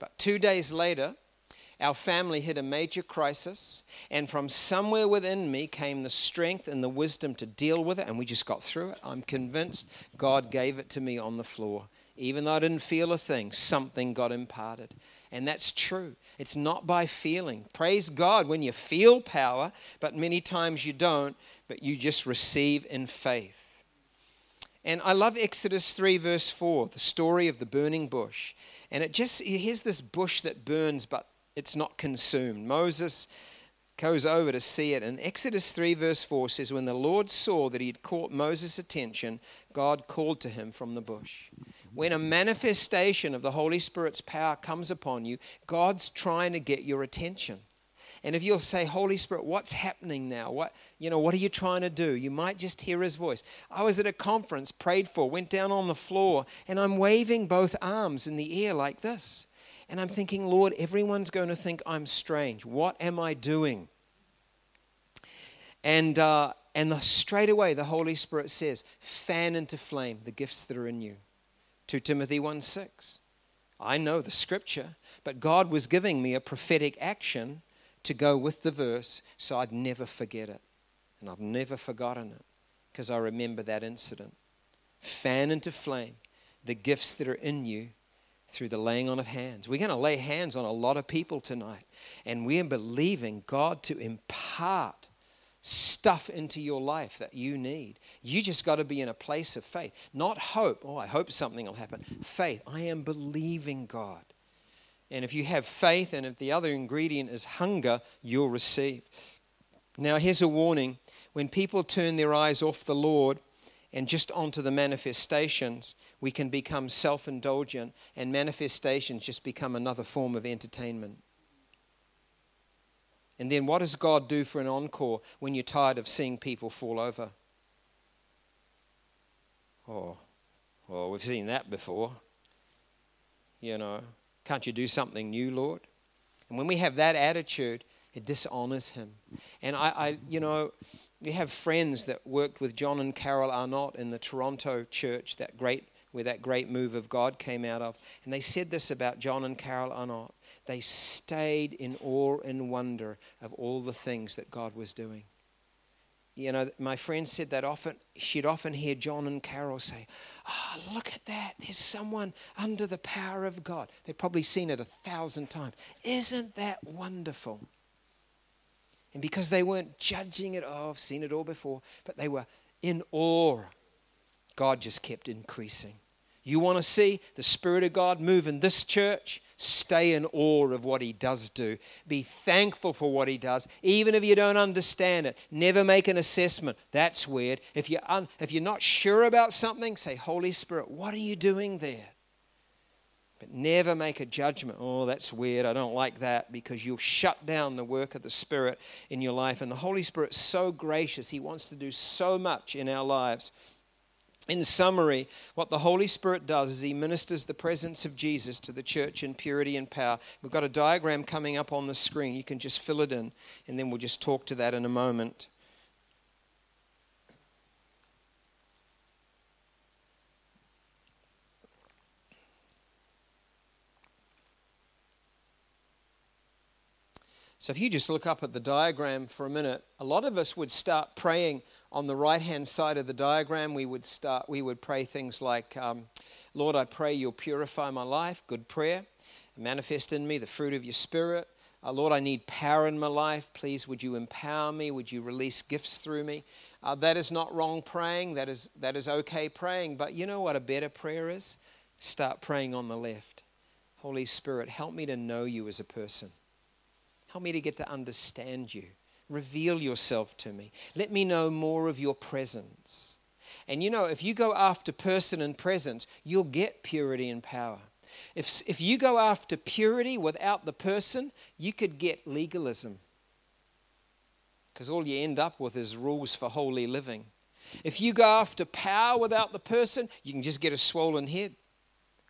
But 2 days later, our family hit a major crisis, and from somewhere within me came the strength and the wisdom to deal with it, and we just got through it. I'm convinced God gave it to me on the floor. Even though I didn't feel a thing, something got imparted. And that's true. It's not by feeling. Praise God when you feel power, but many times you don't, but you just receive in faith. And I love Exodus 3, verse 4, the story of the burning bush. And it just, here's this bush that burns, but it's not consumed. Moses goes over to see it. And Exodus 3 verse 4 says, when the Lord saw that he had caught Moses' attention, God called to him from the bush. When a manifestation of the Holy Spirit's power comes upon you, God's trying to get your attention. And if you'll say, Holy Spirit, what's happening now? What are you trying to do? You might just hear his voice. I was at a conference, prayed for, went down on the floor, and I'm waving both arms in the air like this. And I'm thinking, Lord, everyone's going to think I'm strange. What am I doing? And straight away, the Holy Spirit says, fan into flame the gifts that are in you. 2 Timothy 1:6. I know the scripture, but God was giving me a prophetic action to go with the verse so I'd never forget it. And I've never forgotten it because I remember that incident. Fan into flame the gifts that are in you through the laying on of hands. We're going to lay hands on a lot of people tonight. And we are believing God to impart stuff into your life that you need. You just got to be in a place of faith. Not hope. Oh, I hope something will happen. Faith. I am believing God. And if you have faith, and if the other ingredient is hunger, you'll receive. Now, here's a warning. When people turn their eyes off the Lord and just onto the manifestations, we can become self-indulgent, and manifestations just become another form of entertainment. And then what does God do for an encore when you're tired of seeing people fall over? Oh, we've seen that before. You know, can't you do something new, Lord? And when we have that attitude, it dishonors him. And you have friends that worked with John and Carol Arnott in the Toronto church, where that great move of God came out of. And they said this about John and Carol Arnott. They stayed in awe and wonder of all the things that God was doing. You know, my friend said that often. She'd often hear John and Carol say, oh, look at that. There's someone under the power of God. They'd probably seen it 1,000 times. Isn't that wonderful? And because they weren't judging it, oh, I've seen it all before, but they were in awe, God just kept increasing. You want to see the Spirit of God move in this church? Stay in awe of what he does do. Be thankful for what he does, even if you don't understand it. Never make an assessment. That's weird. If you're not sure about something, say, Holy Spirit, what are you doing there? But never make a judgment. Oh, that's weird. I don't like that, because you'll shut down the work of the Spirit in your life. And the Holy Spirit's so gracious. He wants to do so much in our lives. In summary, what the Holy Spirit does is he ministers the presence of Jesus to the church in purity and power. We've got a diagram coming up on the screen. You can just fill it in, and then we'll just talk to that in a moment. So if you just look up at the diagram for a minute, a lot of us would start praying on the right-hand side of the diagram. We would pray things like, Lord, I pray you'll purify my life, good prayer, manifest in me the fruit of your Spirit. Lord, I need power in my life. Please, would you empower me? Would you release gifts through me? That is not wrong praying. That is okay praying. But you know what a better prayer is? Start praying on the left. Holy Spirit, help me to know you as a person. Help me to get to understand you. Reveal yourself to me. Let me know more of your presence. And you know, if you go after person and presence, you'll get purity and power. If you go after purity without the person, you could get legalism, because all you end up with is rules for holy living. If you go after power without the person, you can just get a swollen head.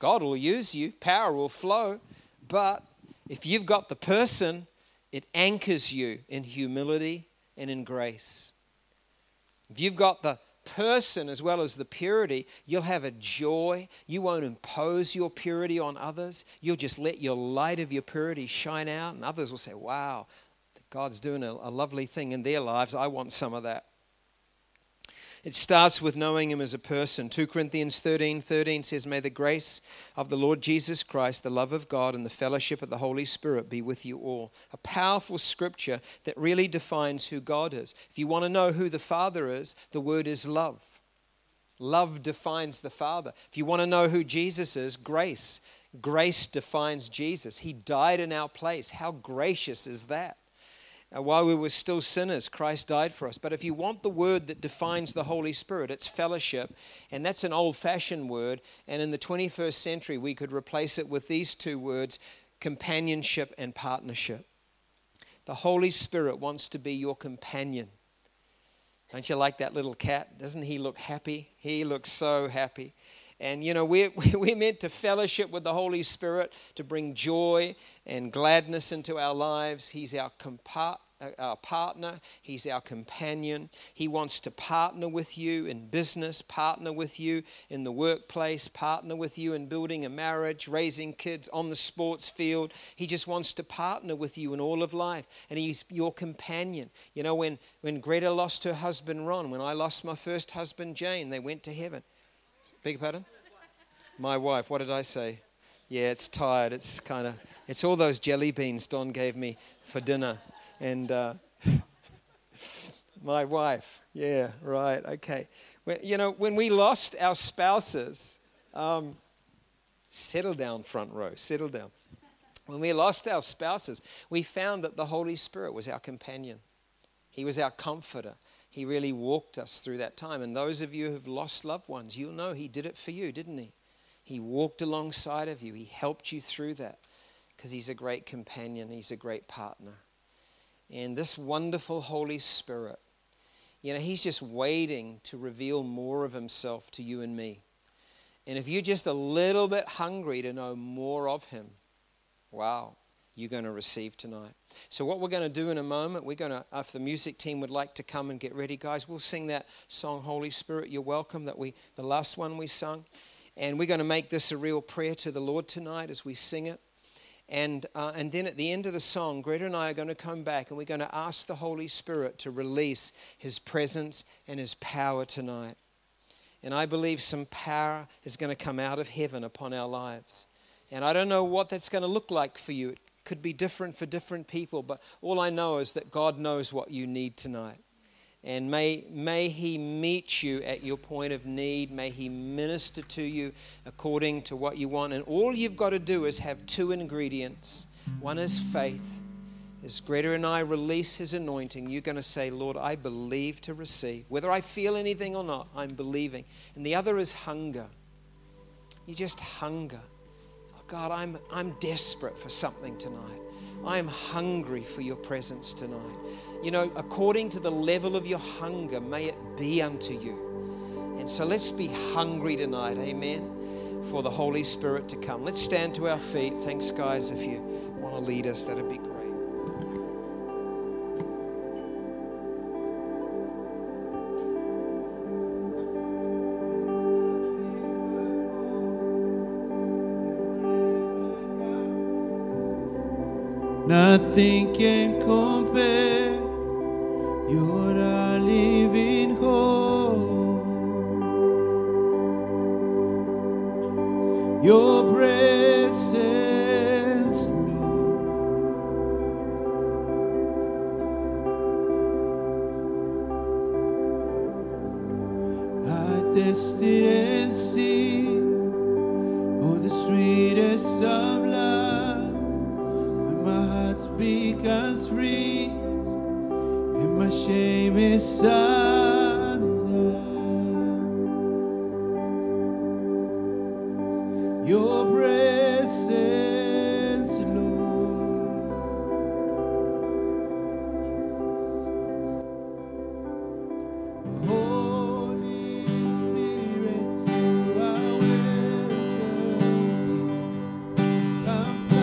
God will use you. Power will flow. But if you've got the person, it anchors you in humility and in grace. If you've got the person as well as the purity, you'll have a joy. You won't impose your purity on others. You'll just let your light of your purity shine out, and others will say, wow, God's doing a lovely thing in their lives. I want some of that. It starts with knowing him as a person. 2 Corinthians 13:13 says, may the grace of the Lord Jesus Christ, the love of God, and the fellowship of the Holy Spirit be with you all. A powerful scripture that really defines who God is. If you want to know who the Father is, the word is love. Love defines the Father. If you want to know who Jesus is, grace. Grace defines Jesus. He died in our place. How gracious is that? While we were still sinners, Christ died for us. But if you want the word that defines the Holy Spirit, it's fellowship. And that's an old-fashioned word. And in the 21st century, we could replace it with these two words, companionship and partnership. The Holy Spirit wants to be your companion. Don't you like that little cat? Doesn't he look happy? He looks so happy. And, you know, we're meant to fellowship with the Holy Spirit to bring joy and gladness into our lives. He's our partner. He's our companion. He wants to partner with you in business, partner with you in the workplace, partner with you in building a marriage, raising kids, on the sports field. He just wants to partner with you in all of life. And he's your companion. You know, when Greta lost her husband, Ron, when I lost my first husband, Jane, they went to heaven. Beg your pardon? My wife. What did I say? Yeah, it's tired. It's all those jelly beans Don gave me for dinner. And my wife. Yeah, right. Okay. Well, you know, when we lost our spouses, settle down front row, settle down. When we lost our spouses, we found that the Holy Spirit was our companion. He was our comforter. He really walked us through that time. And those of you who have lost loved ones, you'll know he did it for you, didn't he? He walked alongside of you. He helped you through that, because he's a great companion. He's a great partner. And this wonderful Holy Spirit, you know, he's just waiting to reveal more of himself to you and me. And if you're just a little bit hungry to know more of him, wow, you're going to receive tonight. So what we're going to do in a moment, we're going to, if the music team would like to come and get ready, guys, we'll sing that song, Holy Spirit, You're Welcome, the last one we sung. And we're going to make this a real prayer to the Lord tonight as we sing it. And then at the end of the song, Greta and I are going to come back, and we're going to ask the Holy Spirit to release his presence and his power tonight. And I believe some power is going to come out of heaven upon our lives. And I don't know what that's going to look like for you. It could be different for different people, but all I know is that God knows what you need tonight. And may he meet you at your point of need. May he minister to you according to what you want. And all you've got to do is have two ingredients. One is faith. As Greta and I release his anointing, you're going to say, Lord, I believe to receive. Whether I feel anything or not, I'm believing. And the other is hunger. You just hunger. God, I'm desperate for something tonight. I am hungry for your presence tonight. You know, according to the level of your hunger, may it be unto you. And so let's be hungry tonight, amen, for the Holy Spirit to come. Let's stand to our feet. Thanks, guys. If you want to lead us, that'd be great. Nothing can compare, you're a living hope, your presence, Lord. I tasted and see, oh, the sweetest of love. My heart becomes free, and my shame is undone. Your presence, Lord. Holy Spirit, you are welcome here.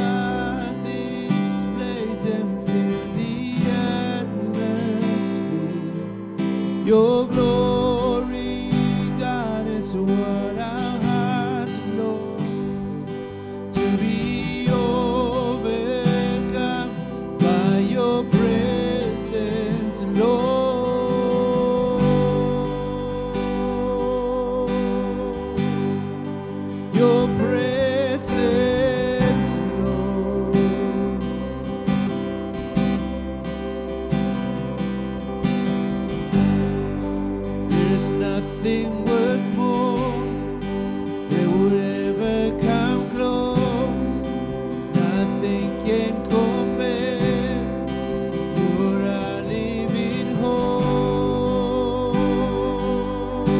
Come your glory, God, is what our hearts long to be overcome by your presence, Lord. Your presence, Lord. There's nothing worth more that would ever come close. Nothing can compare. You're a living hope.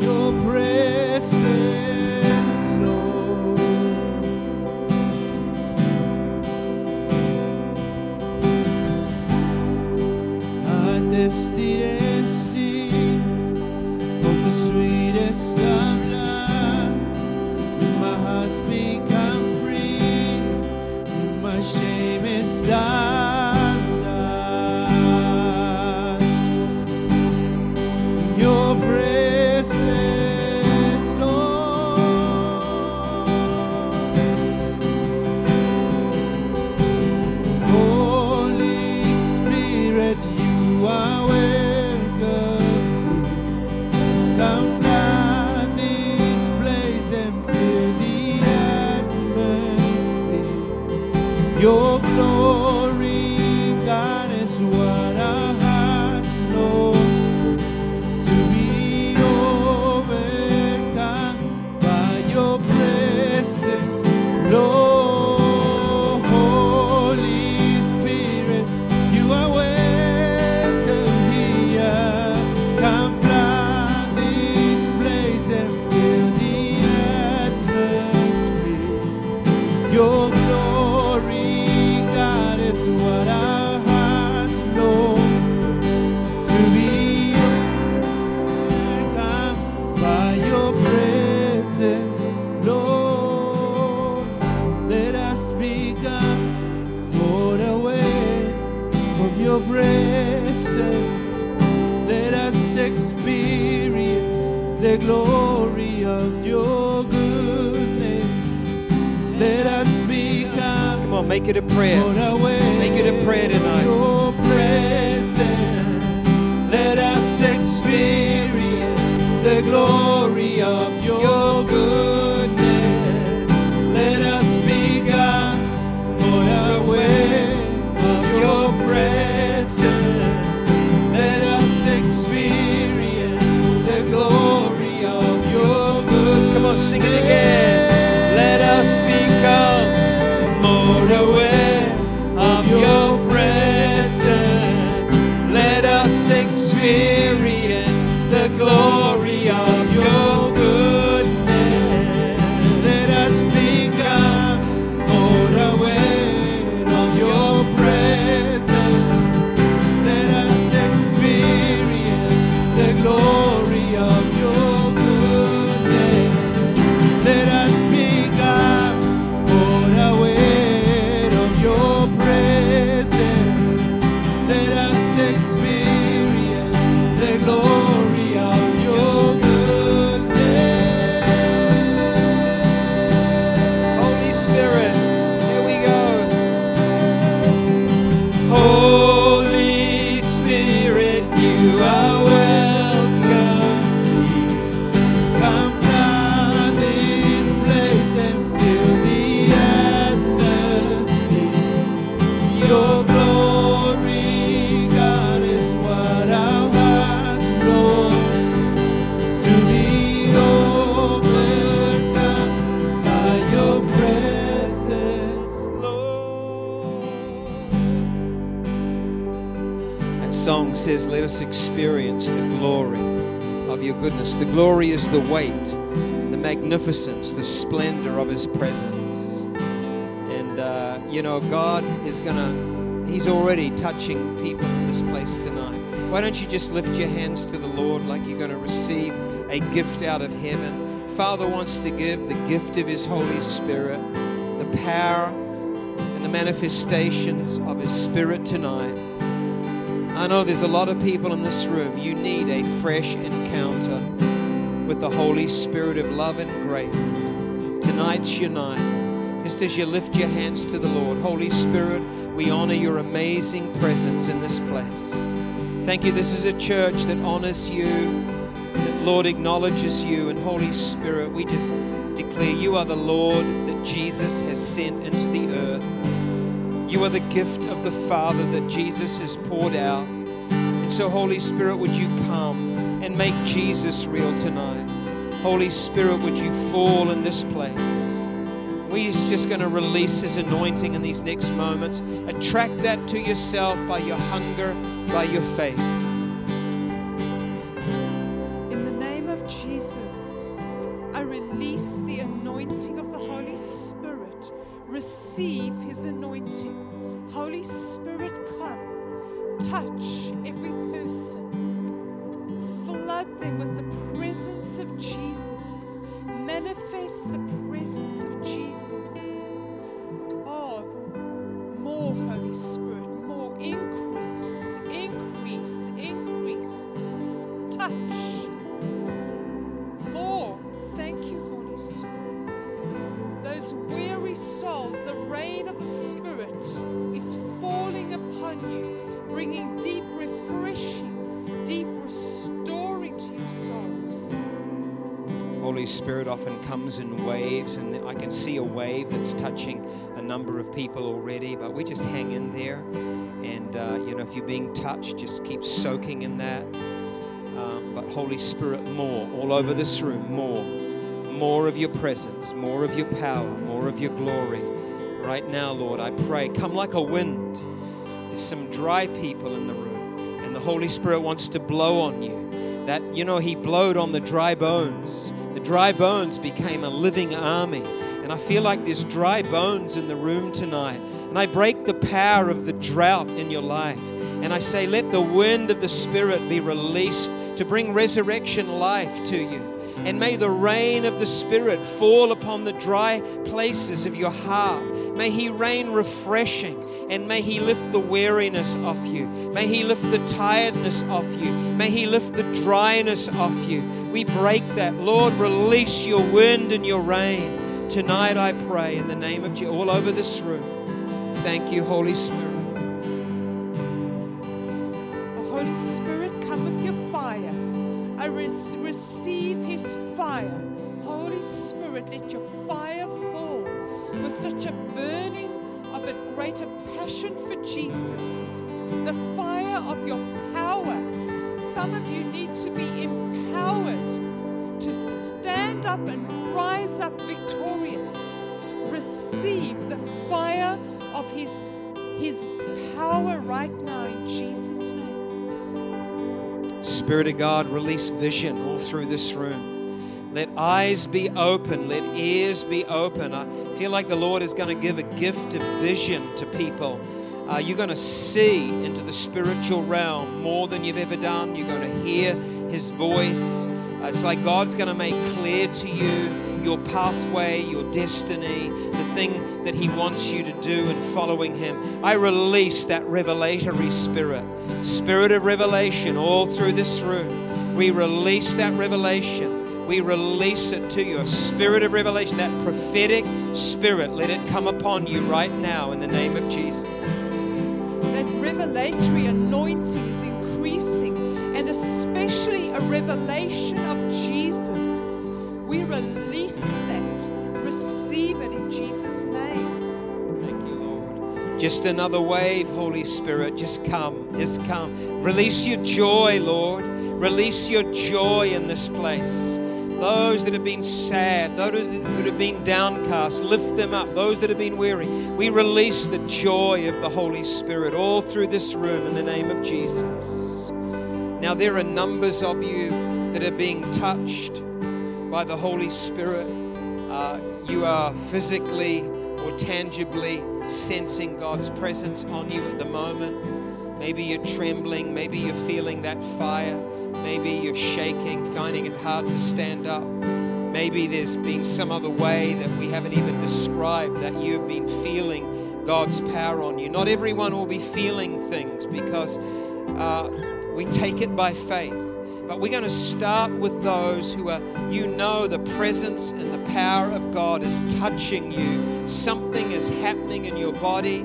Your presence, Lord. I tasted and seen of the sweetest of love. My heart's become free, and my shame is undone. Your presence, Lord. Holy Spirit, you are welcome. Come flood this place and fill the atmosphere. Your glory, God, is what our hearts long to be overcome by your presence, Lord. Holy Spirit, you are welcome here. Come flood this place and fill the atmosphere. Your glory, God, is what our hearts long to be overcome by your presence, Lord. Let us become born away of your presence. Let us experience the glory of your goodness. Let us become Come on, make it a prayer. born away Make it a prayer of tonight. your presence. Let us experience the glory of your goodness. Let us become born away of your presence. Let us experience the glory of your goodness. Come on, sing it again. Let us become more aware of your presence. Let us experience the glory of your goodness. Let says, let us experience the glory of your goodness. The glory is the weight, the magnificence, the splendor of his presence. And, God is he's already touching people in this place tonight. Why don't you just lift your hands to the Lord like you're going to receive a gift out of heaven. Father wants to give the gift of his Holy Spirit, the power and the manifestations of his Spirit tonight. I know there's a lot of people in this room. You need a fresh encounter with the Holy Spirit of love and grace. Tonight's your night. Just as you lift your hands to the Lord, Holy Spirit, we honor your amazing presence in this place. Thank you. This is a church that honors you, that, Lord, acknowledges you. And Holy Spirit, we just declare you are the Lord that Jesus has sent into the earth. You are the gift of the Father that Jesus has poured out. And so, Holy Spirit, would you come and make Jesus real tonight? Holy Spirit, would you fall in this place? We're just going to release his anointing in these next moments. Attract that to yourself by your hunger, by your faith. In the name of Jesus, I release the anointing of the Holy Spirit. Receive his anointing. Holy Spirit, come. Touch every person. Flood them with the presence of Jesus. Manifest the presence of Jesus. Oh, more Holy Spirit, more increase, increase, increase. Touch. More. Thank you, Holy Spirit. Those weary souls, the rain of the Spirit is falling upon you, bringing deep refreshing, deep restoring to your souls. Holy Spirit often comes in waves, and I can see a wave that's touching a number of people already, but we just hang in there. And, if you're being touched, just keep soaking in that. But Holy Spirit, more, all over this room, more of your presence, more of your power, more of your glory. Right now, Lord, I pray, come like a wind. There's some dry people in the room, and the Holy Spirit wants to blow on you. That, he blowed on the dry bones. The dry bones became a living army. And I feel like there's dry bones in the room tonight. And I break the power of the drought in your life. And I say, let the wind of the Spirit be released to bring resurrection life to you. And may the rain of the Spirit fall upon the dry places of your heart. May he rain refreshing. And may he lift the weariness off you. May he lift the tiredness off you. May he lift the dryness off you. We break that. Lord, release your wind and your rain. Tonight I pray in the name of Jesus, all over this room. Thank you, Holy Spirit. Oh, Holy Spirit, come with your fire. I receive his fire. Holy Spirit, let your fire fall with such a burning of a greater passion for Jesus, the fire of your power. Some of you need to be empowered to stand up and rise up victorious. Receive the fire of his power right now in Jesus' name. Spirit of God, release vision all through this room. Let eyes be open, let ears be open. I feel like the Lord is going to give a gift of vision to people. You're going to see into the spiritual realm more than you've ever done. You're going to hear his voice. It's like God's going to make clear to you your pathway, your destiny, the thing that he wants you to do in following him. I release that revelatory spirit of revelation all through this room. We release that revelation. We release it to you, a spirit of revelation, that prophetic spirit. Let it come upon you right now in the name of Jesus. That revelatory anointing is increasing, and especially a revelation of Jesus. We release that. Receive it in Jesus' name. Thank you, Lord. Just another wave, Holy Spirit. Just come. Just come. Release your joy, Lord. Release your joy in this place. Those that have been sad, those that have been downcast, lift them up. Those that have been weary, we release the joy of the Holy Spirit all through this room in the name of Jesus. Now there are numbers of you that are being touched by the Holy Spirit. You are physically or tangibly sensing God's presence on you at the moment. Maybe you're trembling, maybe you're feeling that fire, maybe you're shaking, finding it hard to stand up. Maybe there's been some other way that we haven't even described that you've been feeling God's power on you. Not everyone will be feeling things because we take it by faith. But we're going to start with those who are, you know, the presence and the power of God is touching you. Something is happening in your body.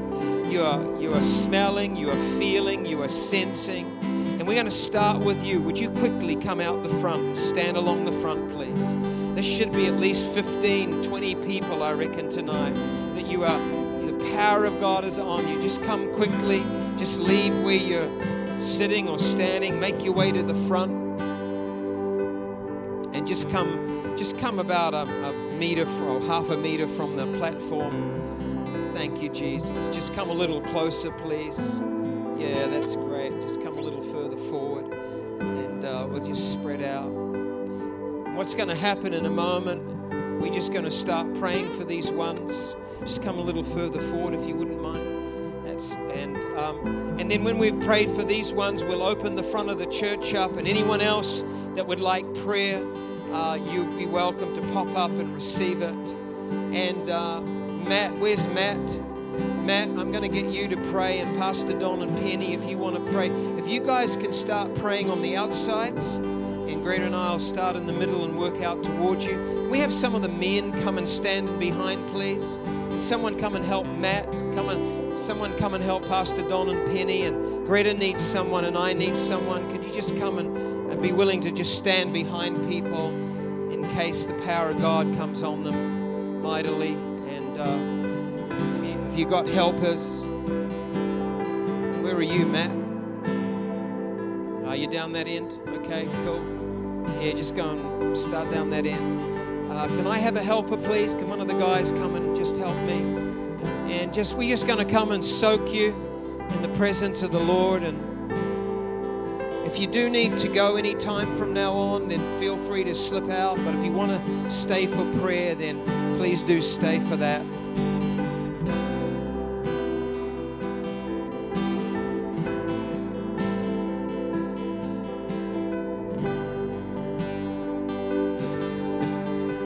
You are smelling, you are feeling, you are sensing. And we're going to start with you. Would you quickly come out the front? Stand along the front, please. There should be at least 15, 20 people, I reckon, tonight that you are, the power of God is on you. Just come quickly. Just leave where you're sitting or standing. Make your way to the front. And just come about a meter or half a meter from the platform. Thank you, Jesus. Just come a little closer, please. Yeah, that's great. Just come a little further forward. And we'll just spread out. What's going to happen in a moment, we're just going to start praying for these ones. Just come a little further forward if you wouldn't mind. And then when we've prayed for these ones, we'll open the front of the church up, and anyone else that would like prayer, you'd be welcome to pop up and receive it. And Matt, where's Matt? Matt, I'm going to get you to pray, and Pastor Don and Penny, if you want to pray. If you guys can start praying on the outsides, and Greta and I will start in the middle and work out towards you. Can we have some of the men come and stand behind, please? Can someone come and help Matt? Someone come and help Pastor Don and Penny. And Greta needs someone and I need someone. Could you just come and be willing to just stand behind people in case the power of God comes on them mightily? And if you've got helpers, where are you, Matt? Are you down that end? Okay, cool. Yeah, just go and start down that end. Can I have a helper, please? Can one of the guys come and just help me? And we're just going to come and soak you in the presence of the Lord. And if you do need to go any time from now on, then feel free to slip out. But if you want to stay for prayer, then please do stay for that.